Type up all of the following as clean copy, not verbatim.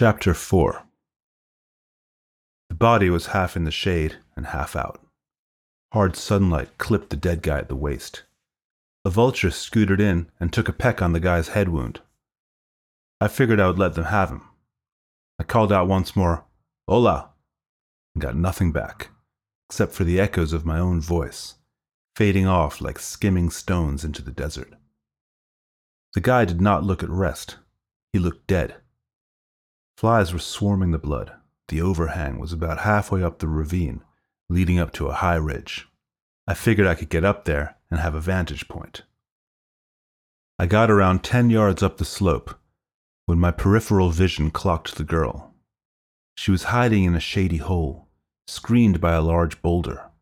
Chapter 4. The body was half in the shade and half out. Hard sunlight clipped the dead guy at the waist. A vulture scooted in and took a peck on the guy's head wound. I figured I would let them have him. I called out once more, "Hola," and got nothing back, except for the echoes of my own voice, fading off like skimming stones into the desert. The guy did not look at rest. He looked dead. Flies were swarming the blood. The overhang was about halfway up the ravine, leading up to a high ridge. I figured I could get up there and have a vantage point. I got around 10 yards up the slope when my peripheral vision clocked the girl. She was hiding in a shady hole, screened by a large boulder.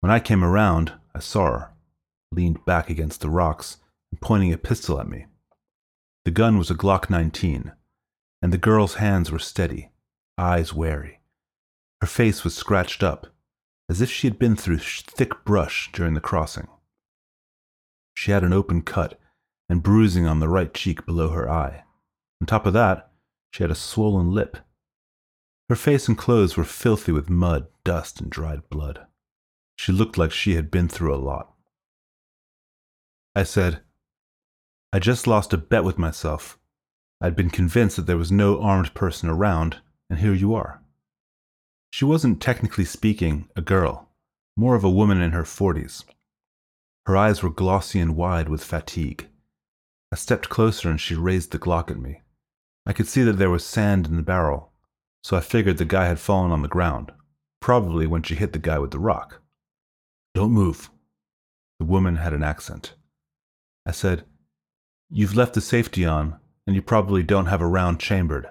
When I came around, I saw her, leaned back against the rocks and pointing a pistol at me. The gun was a Glock 19, and the girl's hands were steady, eyes wary. Her face was scratched up, as if she had been through thick brush during the crossing. She had an open cut and bruising on the right cheek below her eye. On top of that, she had a swollen lip. Her face and clothes were filthy with mud, dust, and dried blood. She looked like she had been through a lot. I said, "I just lost a bet with myself. I'd been convinced that there was no armed person around, and here you are." She wasn't, technically speaking, a girl, more of a woman in her 40s. Her eyes were glossy and wide with fatigue. I stepped closer and she raised the Glock at me. I could see that there was sand in the barrel, so I figured the guy had fallen on the ground, probably when she hit the guy with the rock. "Don't move." The woman had an accent. I said, "You've left the safety on, and you probably don't have a round chambered.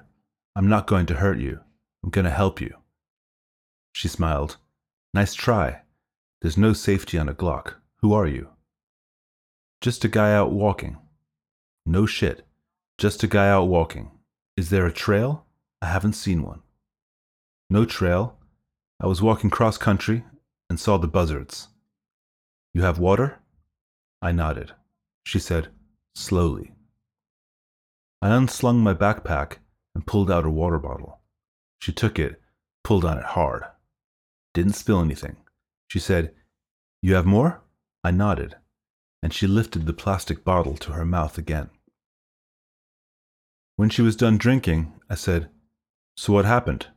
I'm not going to hurt you. I'm going to help you." She smiled. "Nice try. There's no safety on a Glock. Who are you?" "Just a guy out walking." "No shit. Just a guy out walking. Is there a trail? I haven't seen one." "No trail. I was walking cross country and saw the buzzards." "You have water?" I nodded. She said, slowly. I unslung my backpack and pulled out a water bottle. She took it, pulled on it hard. Didn't spill anything. She said, "You have more?" I nodded, and she lifted the plastic bottle to her mouth again. When she was done drinking, I said, "So what happened?"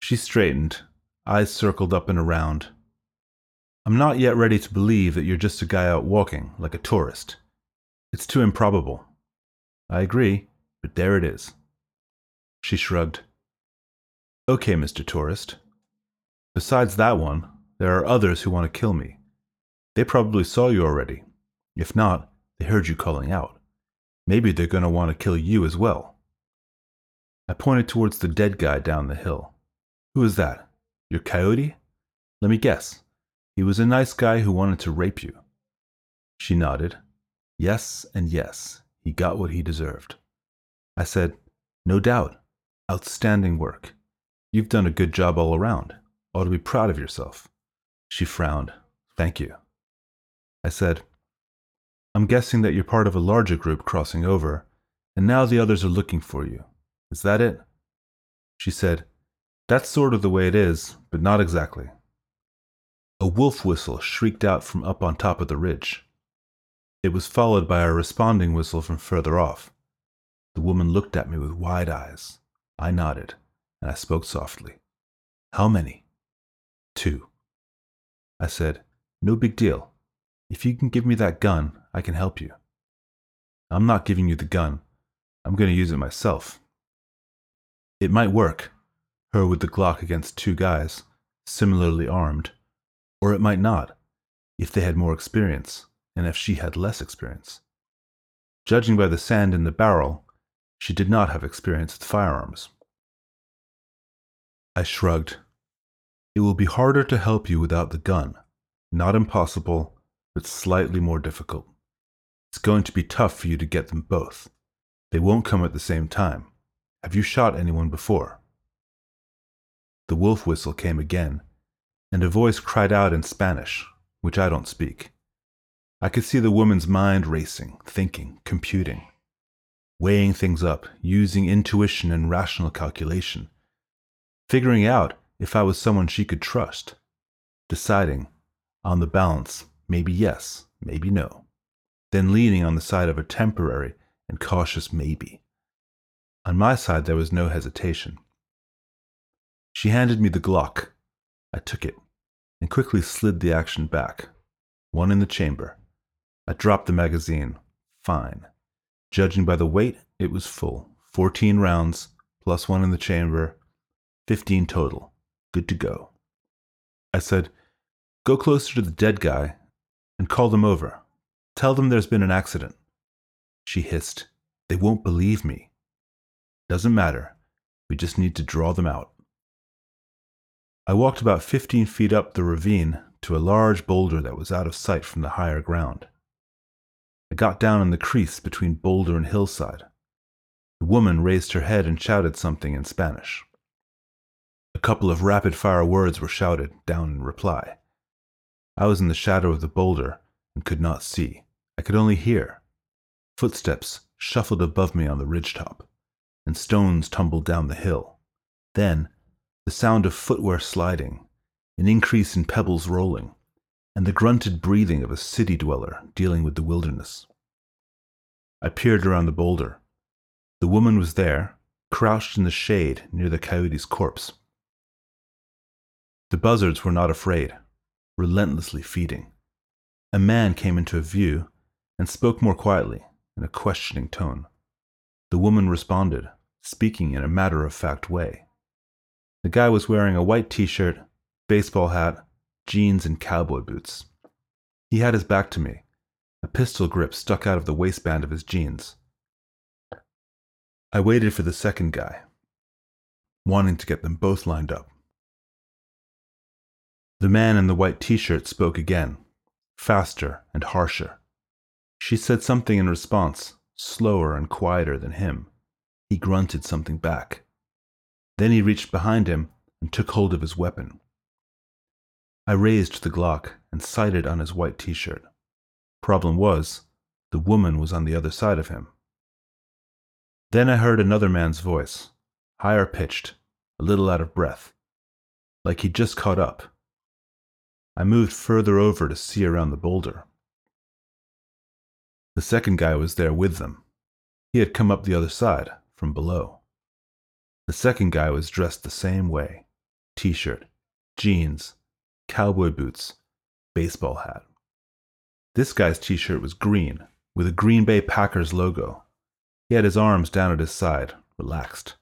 She straightened, eyes circled up and around. "I'm not yet ready to believe that you're just a guy out walking, like a tourist. It's too improbable." "I agree, but there it is." She shrugged. "Okay, Mr. Tourist. Besides that one, there are others who want to kill me. They probably saw you already. If not, they heard you calling out. Maybe they're going to want to kill you as well." I pointed towards the dead guy down the hill. "Who is that? Your coyote? Let me guess. He was a nice guy who wanted to rape you." She nodded. Yes and yes. He got what he deserved. I said, "No doubt. Outstanding work. You've done a good job all around. Ought to be proud of yourself." She frowned. "Thank you." I said, "I'm guessing that you're part of a larger group crossing over, and now the others are looking for you. Is that it?" She said, "That's sort of the way it is, but not exactly." A wolf whistle shrieked out from up on top of the ridge. It was followed by a responding whistle from further off. The woman looked at me with wide eyes. I nodded, and I spoke softly. "How many?" "Two." I said, "No big deal. If you can give me that gun, I can help you." "I'm not giving you the gun. I'm going to use it myself." It might work, her with the Glock against two guys, similarly armed, or it might not, if they had more experience, and if she had less experience. Judging by the sand in the barrel, she did not have experience with firearms. I shrugged. "It will be harder to help you without the gun. Not impossible, but slightly more difficult. It's going to be tough for you to get them both. They won't come at the same time. Have you shot anyone before?" The wolf whistle came again, and a voice cried out in Spanish, which I don't speak. I could see the woman's mind racing, thinking, computing. weighing things up, using intuition and rational calculation, figuring out if I was someone she could trust, deciding, on the balance, maybe yes, maybe no, then leaning on the side of a temporary and cautious maybe. On my side, there was no hesitation. She handed me the Glock. I took it, and quickly slid the action back. One in the chamber. I dropped the magazine. Fine. Judging by the weight, it was full. 14 rounds, plus one in the chamber, 15 total. Good to go. I said, go closer to the dead guy, and call them over. Tell them there's been an accident. She hissed, they won't believe me. Doesn't matter. We just need to draw them out. I walked about 15 feet up the ravine to a large boulder that was out of sight from the higher ground. I got down in the crease between boulder and hillside. The woman raised her head and shouted something in Spanish. A couple of rapid-fire words were shouted down in reply. I was in the shadow of the boulder and could not see. I could only hear. Footsteps shuffled above me on the ridgetop, and stones tumbled down the hill. Then, the sound of footwear sliding, an increase in pebbles rolling, and the grunted breathing of a city dweller dealing with the wilderness. I peered around the boulder. The woman was there, crouched in the shade near the coyote's corpse. The buzzards were not afraid, relentlessly feeding. A man came into view and spoke more quietly, in a questioning tone. The woman responded, speaking in a matter-of-fact way. The guy was wearing a white t-shirt, baseball hat, jeans, and cowboy boots. He had his back to me. A pistol grip stuck out of the waistband of his jeans. I waited for the second guy, wanting to get them both lined up. The man in the white t-shirt spoke again, faster and harsher. She said something in response, slower and quieter than him. He grunted something back. Then he reached behind him and took hold of his weapon. I raised the Glock and sighted on his white t-shirt. Problem was, the woman was on the other side of him. Then I heard another man's voice, higher pitched, a little out of breath, like he just caught up. I moved further over to see around the boulder. The second guy was there with them. He had come up the other side, from below. The second guy was dressed the same way. T-shirt, jeans, cowboy boots, baseball hat. This guy's t-shirt was green, with a Green Bay Packers logo. He had his arms down at his side, relaxed,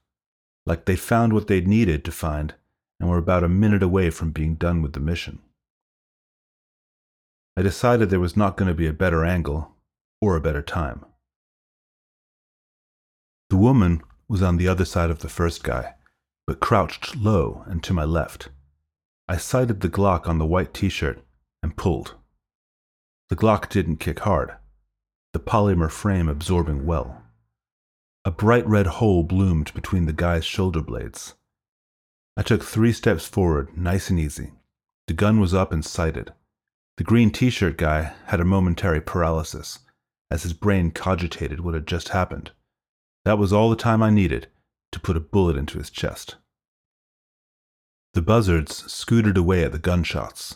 like they'd found what they'd needed to find and were about a minute away from being done with the mission. I decided there was not going to be a better angle or a better time. The woman was on the other side of the first guy, but crouched low and to my left. I sighted the Glock on the white t-shirt and pulled. The Glock didn't kick hard, the polymer frame absorbing well. A bright red hole bloomed between the guy's shoulder blades. I took 3 steps forward, nice and easy. The gun was up and sighted. The green t-shirt guy had a momentary paralysis, as his brain cogitated what had just happened. That was all the time I needed to put a bullet into his chest. The buzzards scooted away at the gunshots,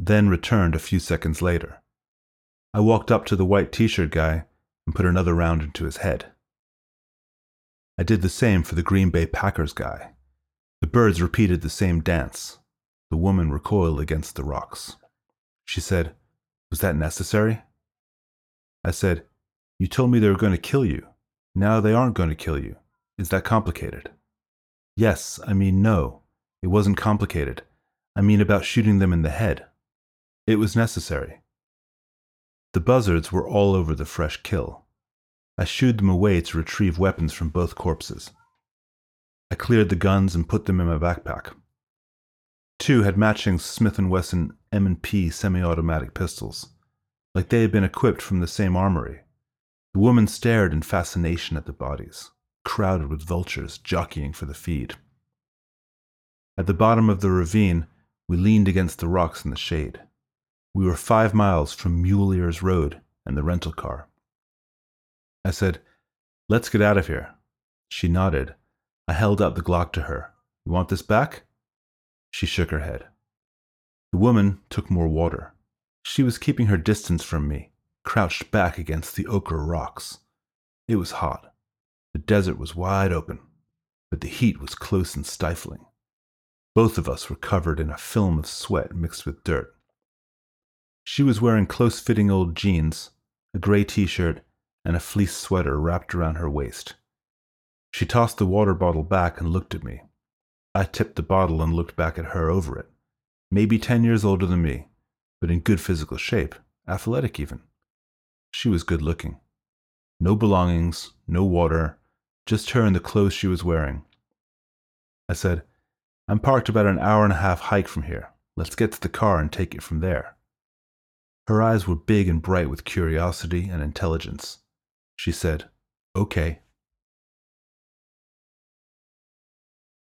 then returned a few seconds later. I walked up to the white t-shirt guy and put another round into his head. I did the same for the Green Bay Packers guy. The birds repeated the same dance. The woman recoiled against the rocks. She said, "Was that necessary?" I said, "You told me they were going to kill you. Now they aren't going to kill you. Is that complicated?" "Yes, I mean no. It wasn't complicated. I mean about shooting them in the head. It was necessary." The buzzards were all over the fresh kill. I shooed them away to retrieve weapons from both corpses. I cleared the guns and put them in my backpack. 2 had matching Smith & Wesson M&P semi-automatic pistols, like they had been equipped from the same armory. The woman stared in fascination at the bodies, crowded with vultures jockeying for the feed. At the bottom of the ravine, we leaned against the rocks in the shade. We were 5 miles from Mueller's Road and the rental car. I said, Let's get out of here. She nodded. I held out the Glock to her. You want this back? She shook her head. The woman took more water. She was keeping her distance from me, crouched back against the ochre rocks. It was hot. The desert was wide open, but the heat was close and stifling. Both of us were covered in a film of sweat mixed with dirt. She was wearing close-fitting old jeans, a gray t-shirt, and a fleece sweater wrapped around her waist. She tossed the water bottle back and looked at me. I tipped the bottle and looked back at her over it. Maybe 10 years older than me, but in good physical shape, athletic even. She was good looking. No belongings, no water, just her and the clothes she was wearing. I said, I'm parked about an hour and a half hike from here. Let's get to the car and take it from there. Her eyes were big and bright with curiosity and intelligence. She said, Okay.